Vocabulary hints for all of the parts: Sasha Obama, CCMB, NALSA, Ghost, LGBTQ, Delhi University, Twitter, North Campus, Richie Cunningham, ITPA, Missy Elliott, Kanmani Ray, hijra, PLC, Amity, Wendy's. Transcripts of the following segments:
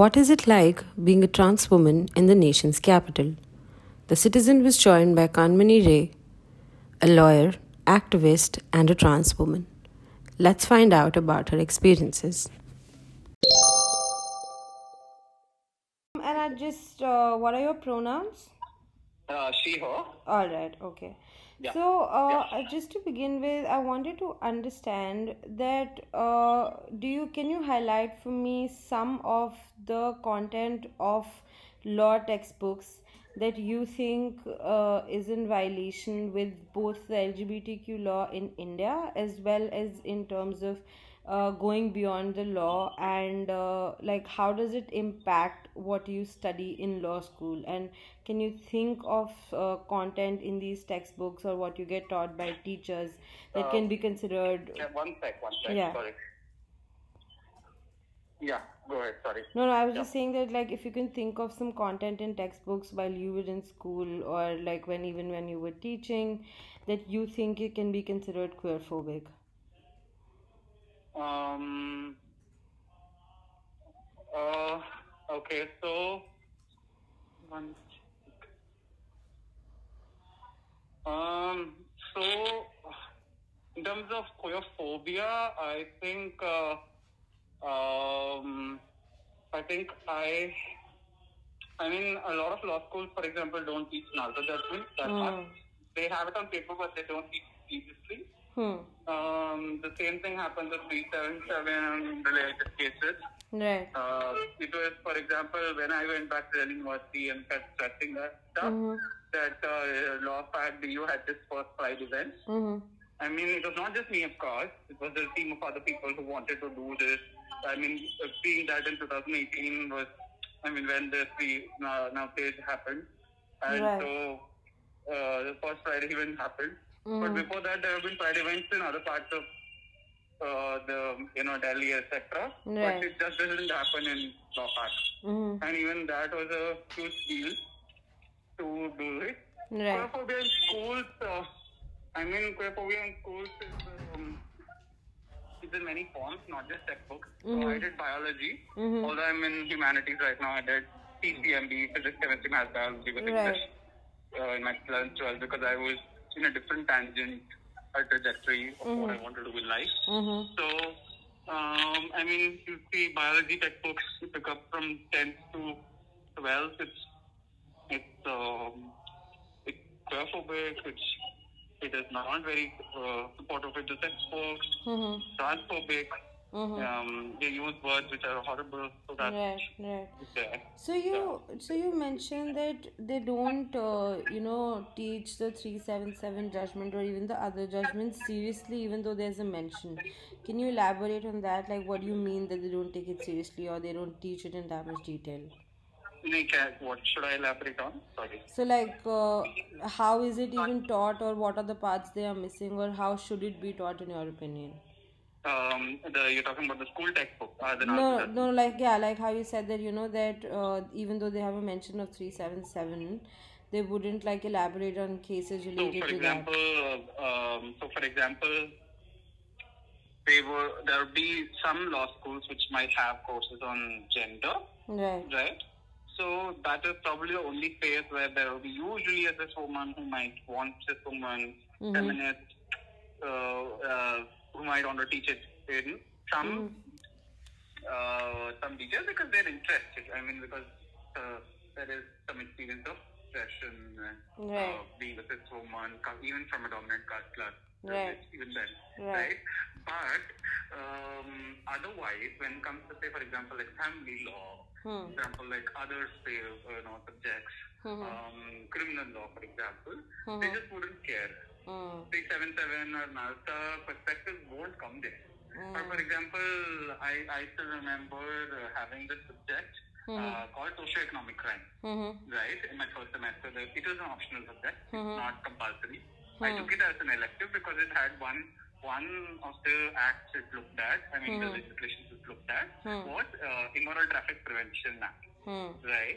What is it like being a trans woman in the nation's capital? The Citizen was joined by Kanmani Ray, a lawyer, activist, and a trans woman. Let's find out about her experiences. And I just, what are your pronouns? She, her. All right, okay. Yeah. So, just to begin with, I wanted to understand that, can you highlight for me some of the content of law textbooks that you think is in violation with both the LGBTQ law in India as well as in terms of going beyond the law, and how does it impact what you study in law school? And can you think of content in these textbooks or what you get taught by teachers that can be considered? One sec. Yeah. Sorry. Yeah, go ahead. Sorry. No, I was just saying that if you can think of some content in textbooks while you were in school or when you were teaching that you think it can be considered queerphobic. Okay, so so in terms of queerphobia, I mean a lot of law schools, for example, don't teach NALSA judgment that much. They have it on paper, but they don't teach it seriously. The same thing happens with 377 related cases. Right. It was, for example, when I went back to Delhi University and kept stressing that stuff, that law fact you had this first pride event. I mean, it was not just me, of course. It was a team of other people who wanted to do this. I mean, seeing that in 2018 was, when the Now page happened. And so the first pride event happened. But before that, there have been pride events in other parts of Delhi, etc. Right. But it just doesn't happen in law park. And even that was a huge deal to do it. Right. Queerphobia in schools, queerphobia in schools is in many forms, not just textbooks. So I did biology, although I'm in humanities right now. I did CCMB, physics, chemistry, math, biology with English in my class 12 because I was in a different tangent, a trajectory of what I want to do in life. So, you see biology textbooks you pick up from 10 to 12. It's queerphobic. It is not very supportive with the textbooks. Transphobic. They use words which are horrible. So that's there. So you mentioned that they don't, teach the 377 judgment or even the other judgments seriously, even though there's a mention. Can you elaborate on that? What do you mean that they don't take it seriously or they don't teach it in that much detail? What should I elaborate on? Sorry. So, how is it even taught, or what are the parts they are missing, or how should it be taught in your opinion? You're talking about the school textbook? How you said that, that even though they have a mention of 377, they wouldn't elaborate on cases related to example, that. So for example, there would be some law schools which might have courses on gender, right? So that is probably the only phase where there will be usually a cis woman who might want cis woman, feminist, who might want to teach it in some detail because they're interested. Because there is some experience of oppression, being a cis woman, even from a dominant caste class, even then, right? But otherwise, when it comes to, say, for example, family law, for example, other subjects, criminal law, for example, they just wouldn't care. 377 or NALSA perspective won't come there. Or for example, I still remember having this subject called socioeconomic crime, right? In my first semester, it was an optional subject, it's not compulsory. I took it as an elective because it had one of the acts it looked at, the legislation it looked at, was Immoral Traffic Prevention Act, right?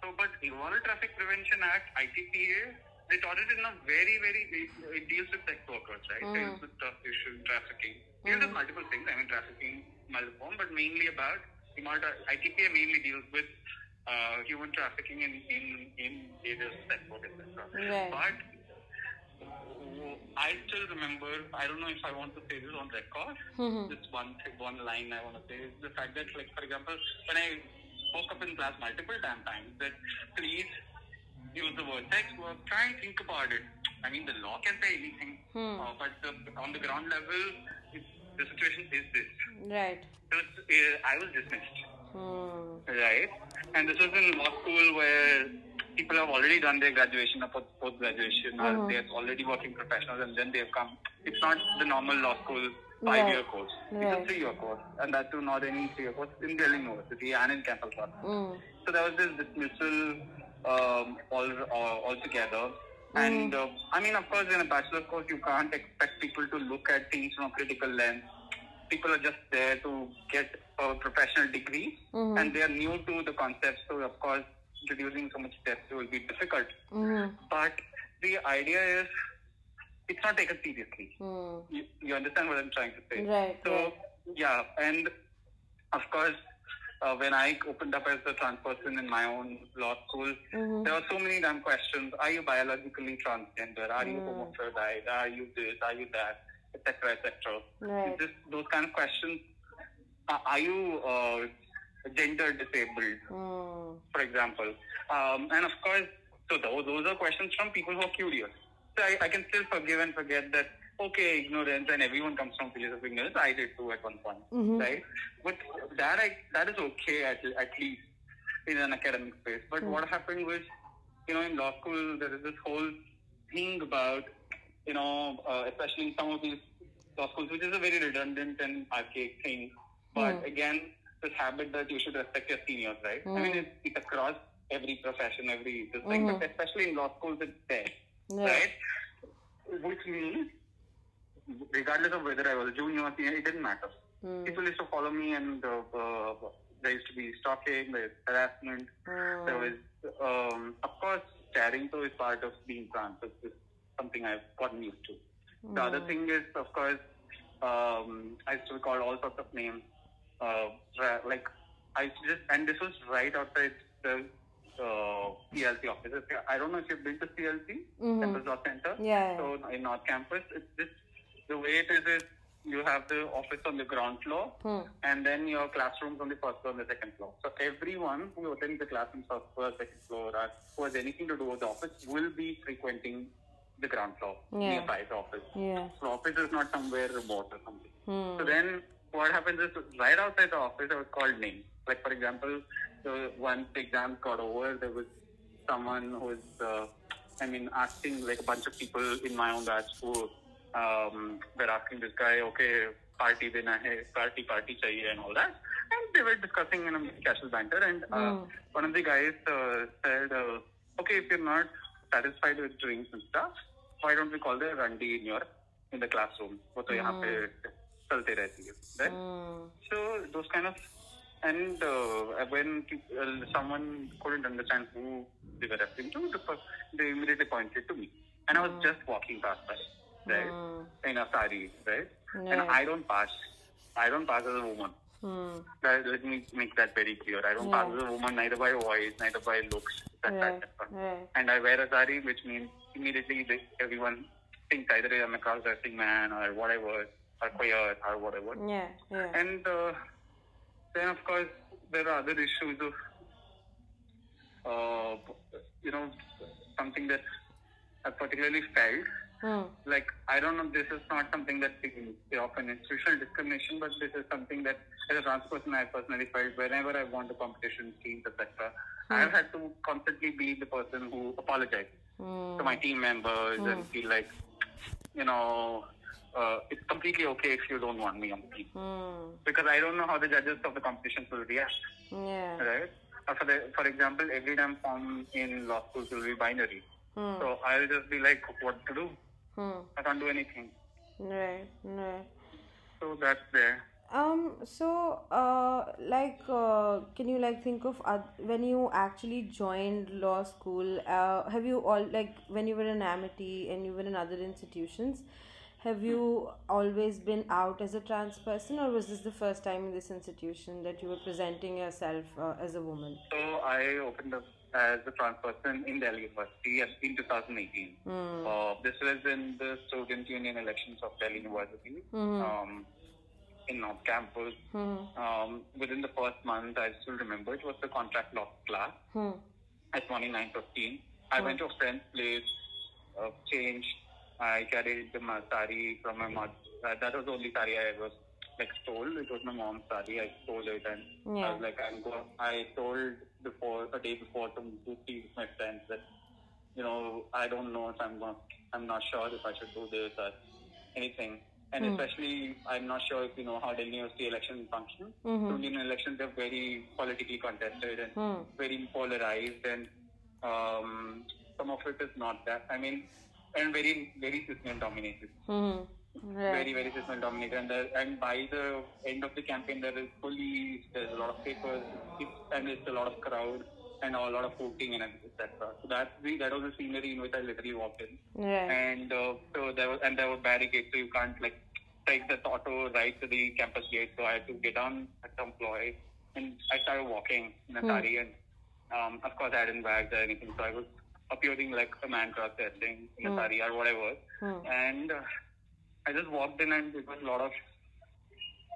So, but Immoral Traffic Prevention Act, ITPA, they taught it in a very, very... It deals with sex workers, right? It deals with prostitution, trafficking. It deals with multiple things. Trafficking, multiple, but mainly about ITPA mainly deals with human trafficking in various sectors, etc. Right. But I still remember, I don't know if I want to say this on record, just one line I want to say is the fact that, like, for example, when I spoke up in class multiple times that please use the word sex work, try and think about it. I mean, the law can say anything, but on the ground level, the situation is this. Right. So I was dismissed. Right. And this was in law school where people have already done their graduation or post-graduation, or they're already working professionals, and then they've come. It's not the normal law school five-year course. Right. It's a three-year course, and that too not any three-year course in Delhi University and in campus. So there was this dismissal altogether. And I mean, of course, in a bachelor's course, you can't expect people to look at things from a critical lens. People are just there to get a professional degree, and they are new to the concepts. So, of course, introducing so much depth will be difficult. But the idea is, it's not taken seriously. You understand what I'm trying to say? Right. So, yeah, and of course, when I opened up as a trans person in my own law school, there were so many damn questions. Are you biologically transgender? Are you homophobic? Are you this? Are you that? Etc. etc. Right. Those kind of questions. Are you gender disabled? For example. And of course, so those are questions from people who are curious. So I can still forgive and forget that. Okay, ignorance, and everyone comes from places of ignorance. I did too at one point, right? But that is okay at least in an academic space. But what happened was, in law school there is this whole thing about, especially in some of these law schools, which is a very redundant and archaic thing. But again, this habit that you should respect your seniors, right? I mean, it's across every profession, every this thing, but especially in law schools it's there, right? Which means, regardless of whether I was a junior or senior, it didn't matter. People used to follow me, and there used to be stalking, there was harassment. There was, of course, staring too is part of being trans. It's something I've gotten used to. The other thing is, of course, I used to be called all sorts of names. And this was right outside the PLC offices. I don't know if you've been to PLC, Campus Law Center. Yeah. So in North Campus, it's just, the way it is you have the office on the ground floor and then your classrooms on the first floor and the second floor. So everyone who attends the classrooms on the first floor, second floor, or who has anything to do with the office will be frequenting the ground floor nearby the office. So office is not somewhere remote or something. So then what happens is, right outside the office I was called names. Like, for example, once the exam got over, there was someone who was asking, like, a bunch of people in my own batch who they're asking this guy, okay, party dena hai, party chahiye, and all that. And they were discussing in a casual banter, and one of the guys said, okay, if you're not satisfied with drinks and stuff, why don't we call the randi in the classroom? So those kind of, and when someone couldn't understand who they were referring to, they immediately pointed to me, and I was just walking past by. Right? In a sari, right? Yes. And I don't pass as a woman. Let me make that very clear. I don't pass as a woman, neither by voice, neither by looks. That. And I wear a sari, which means immediately everyone thinks either I'm a cross-dressing man or whatever, or queer or whatever. And then, of course, there are other issues of, something that I particularly felt. Like, I don't know, this is not something that they often institutional discrimination, but this is something that as a trans person I personally felt whenever I won the competition, teams, etc. I've had to constantly be the person who apologizes to my team members and feel like, it's completely okay if you don't want me on the team. Because I don't know how the judges of the competitions will react. Right? For example, every damn form in law schools will be binary. So I'll just be like, what to do? I can't do anything. Right. So that's there. Can you think of when you actually joined law school? Have you all, when you were in Amity and you were in other institutions, Have you always been out as a trans person, or was this the first time in this institution that you were presenting yourself as a woman? So I opened up as a trans person in Delhi University in 2018. This was in the student union elections of Delhi University. In North Campus. Within the first month, I still remember, it was the contract law class at 29:15. I went to a friend's place, changed. I carried the sari from my mother. That was the only sari I was like stole. It was my mom's sari. I stole it, and I was like, I told a day before to see with my friends that, you know, I don't know if I'm not sure if I should do this or anything. And especially, I'm not sure if you know how Delhi University elections function. Indian elections are very politically contested and very polarized, and some of it is not that. I mean, and very, very system dominated. Right. Very, very system dominated. And by the end of the campaign, there is police, there's a lot of papers, and there's a lot of crowd and a lot of voting and etc. So that was the scenery in which I literally walked in. Right. And so there were barricades, so you can't like take the auto right to the campus gate. So I had to get down at some ploy, and I started walking in a sari, and of course I hadn't bagged or anything, so I was appearing like a man cross-dressing in a sari or whatever. And I just walked in, and it was a lot of.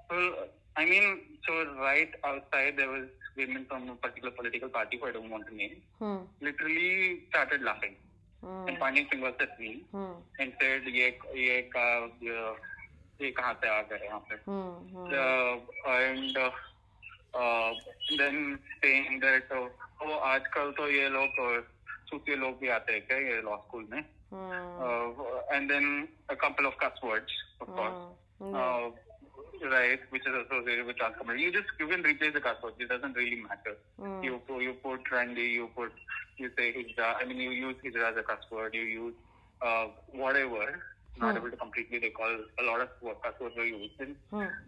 So right outside there was women from a particular political party who I don't want to name, literally started laughing and pointing fingers at me and said, ye kahan se aa gaye yahan pe? And then saying that, aajkal to ye log chutiye log bhi aate hain kya ye law school mein? And then a couple of cuss words, of course. Right, which is associated with trans community. You can replace the cuss words. It doesn't really matter. You put trendy, you say hijra. I mean, you use hijra as a cuss word. You use whatever. Not able to completely recall a lot of cuss words were used. And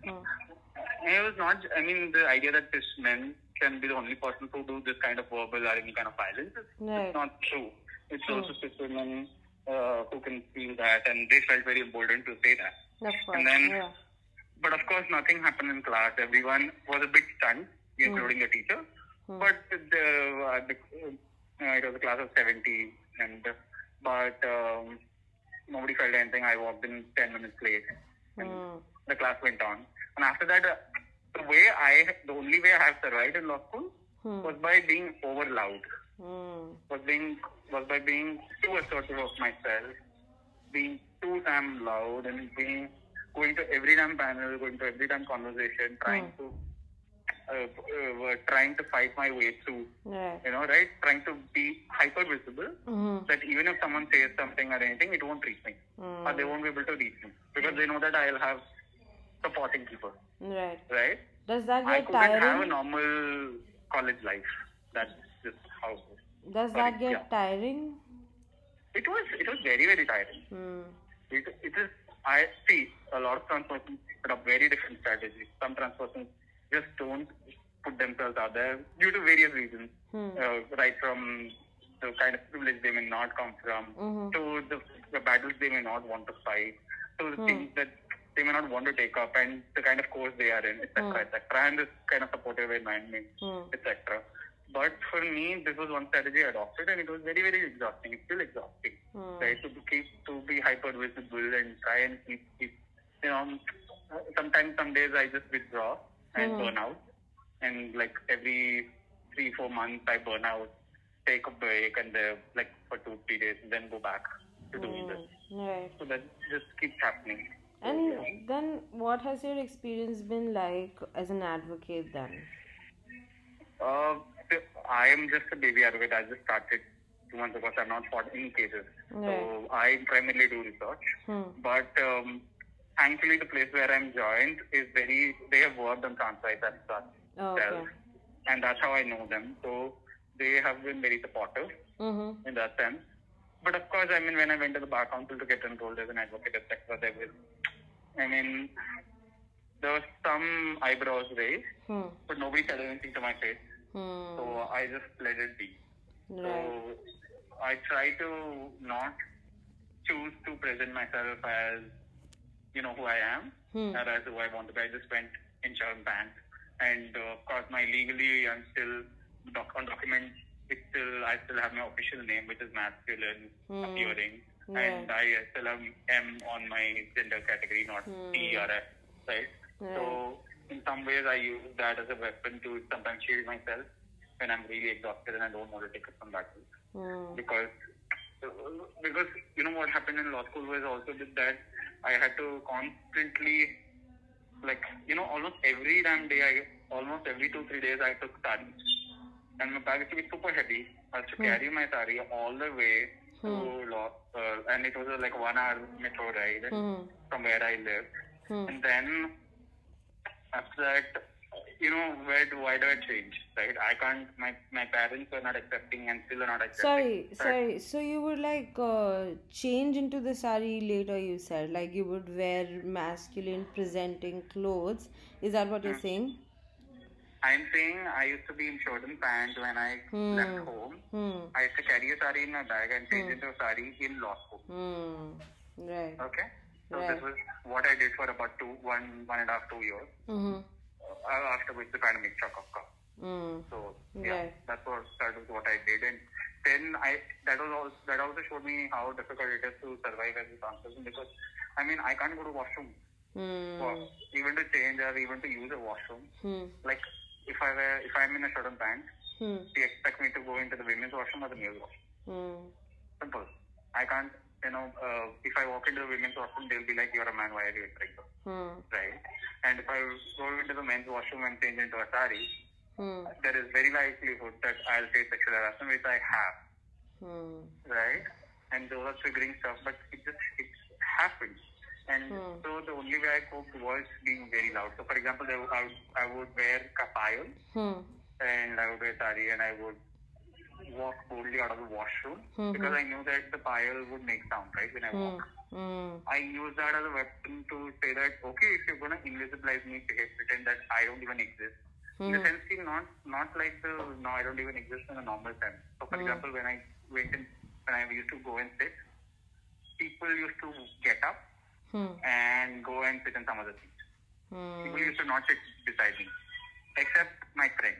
it was not. I mean, the idea that this man can be the only person who do this kind of verbal or any kind of violence is not true. It's also women who can feel that, and they felt very emboldened to say that. That's right. And then. Yeah. But of course, nothing happened in class. Everyone was a bit stunned, including the teacher. But it was a class of 70, but nobody felt anything. I walked in 10 minutes late, and the class went on. And after that, the only way I have survived in law school was by being over loud, was by being too assertive of myself, being too damn loud, and going to every damn panel, going to every damn conversation, trying to fight my way through, trying to be hyper visible, that even if someone says something or anything, it won't reach me, or they won't be able to reach me, because they know that I'll have supporting people, right? Does that get tiring? I couldn't have a normal college life. That's just how it is. Tiring? It was very, very tiring. It is. I see a lot of trans persons put up very different strategies. Some trans persons just don't put themselves out there due to various reasons, right from the kind of privilege they may not come from, to the battles they may not want to fight, to the things that they may not want to take up, and the kind of course they are in, etc. And this kind of supportive environment, etc. But for me, this was one strategy I adopted, and it was very, very exhausting. It's still exhausting, right? To be hyper visible and try and keep. You know, some days I just withdraw and burn out, and like every 3-4 months I burn out, take a break, and like for 2-3 days, and then go back to doing this. Right. So that just keeps happening. And then, what has your experience been like as an advocate then? I am just a baby advocate. I just started 2 months ago, so I've not fought any cases. So I primarily do research. But thankfully, the place where I'm joined is they have worked on trans rights themselves. And that's how I know them. So they have been very supportive in that sense. But of course, I mean, when I went to the Bar Council to get enrolled as an advocate, etc., there was some eyebrows raised, but nobody said anything to my face. So I just let it be. So I try to not choose to present myself as you know, who I am, or as who I want to be. I just went insurance bank, and of course, my legally, I'm still on document. I still have my official name, which is masculine appearing, and I still have M on my gender category, not T or F, right? So in some ways, I use that as a weapon to sometimes shield myself when I'm really exhausted and I don't want to take up some battle. Because you know what happened in law school was also that I had to constantly, like, you know, almost every damn day, almost every 2-3 days, I took tari. And my bag used to be super heavy. I had to carry my tari all the way to law, and it was like a 1 hour metro ride from where I lived. And then after that, you know, why do I change, right? I can't, my parents were not accepting and still are not accepting. Sorry. So you would like change into the sari later, you said, like you would wear masculine presenting clothes. Is that what you're saying? I'm saying I used to be in short and pants when I left home. I used to carry a sari in my bag and change into a sari in law school. Right. Okay. So this was what I did for about 1.5 to 2 years. After which the pandemic struck, of course. So yeah, that was what I did, and then that also showed me how difficult it is to survive as a trans person, because I mean I can't go to washroom, well, even to change or even to use a washroom. Like if I'm in a certain bank, they expect me to go into the women's washroom or the male washroom. Simple. I can't. You know, if I walk into the women's washroom, they'll be like, "You're a man, why are you entering this?" Right? And if I go into the men's washroom and change into a sari, there is very likelihood that I'll face sexual harassment, which I have. Right? And those are triggering stuff, but it happens. And so the only way I coped was being very loud. So, for example, I would wear kapayon, and I would wear sari, and I would walk boldly out of the washroom, because I knew that the pile would make sound, right, when I walk. I used that as a weapon to say that, okay, if you're going to invisibilize me, pretend that I don't even exist. In the sense, not like I don't even exist in a normal sense. So, for example, when I used to go and sit, people used to get up and go and sit in some other seat. People used to not sit beside me, except my friends.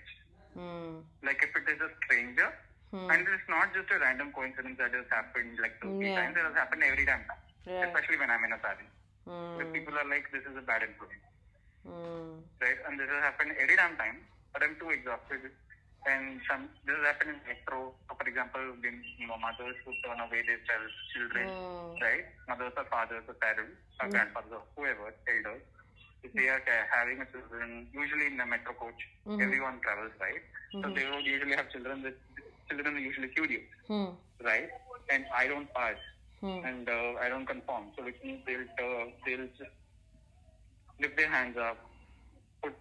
Like if it is a stranger, and it's not just a random coincidence that has happened like 2-3 times, it has happened every time, especially when I'm in a sari. So people are like, this is a bad influence, right? And this has happened every damn time, but I'm too exhausted. And this has happened in metro. So for example, when mothers would turn away their children, right? Mothers or fathers or parents or grandfathers or whoever, elders. If they are having a children, usually in a metro coach, everyone travels, right? So they would usually have children are usually curious, right? And I don't pass, and I don't conform. So which means they'll just lift their hands up, put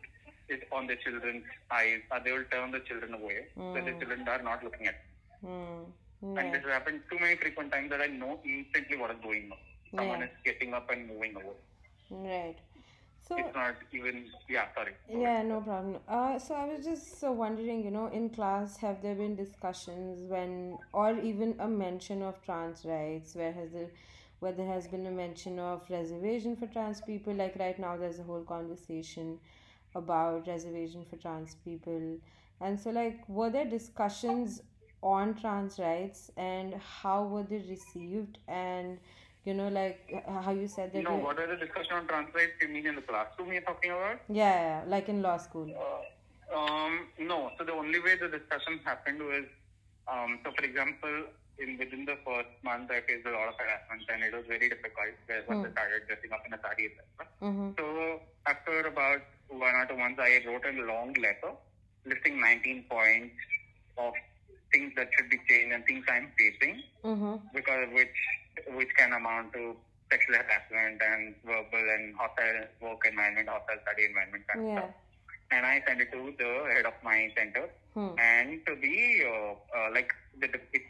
it on their children's eyes, or they will turn the children away, that the children are not looking at. And this has happened too many frequent times that I know instantly what is going on. Someone is getting up and moving away. Right. So, it's not even, no problem. So I was just wondering, you know, in class, have there been discussions when, or even a mention of trans rights, where there has been a mention of reservation for trans people? Like right now, there's a whole conversation about reservation for trans people. And so, like, were there discussions on trans rights, and how were they received? And you know, like how you said that. No, what are the discussion on trans rights you mean in the classroom you're talking about? Yeah, like in law school. No, so the only way the discussion happened was, so for example, within the first month, I faced a lot of harassment and it was very difficult once I started dressing up in a sari, etc. So after about 1 or 2 months, I wrote a long letter listing 19 points of things that should be changed and things I'm facing, because which can amount to sexual harassment and verbal and hostile work environment, hostile study environment kind of stuff. And I sent it to the head of my center, and to the like the, it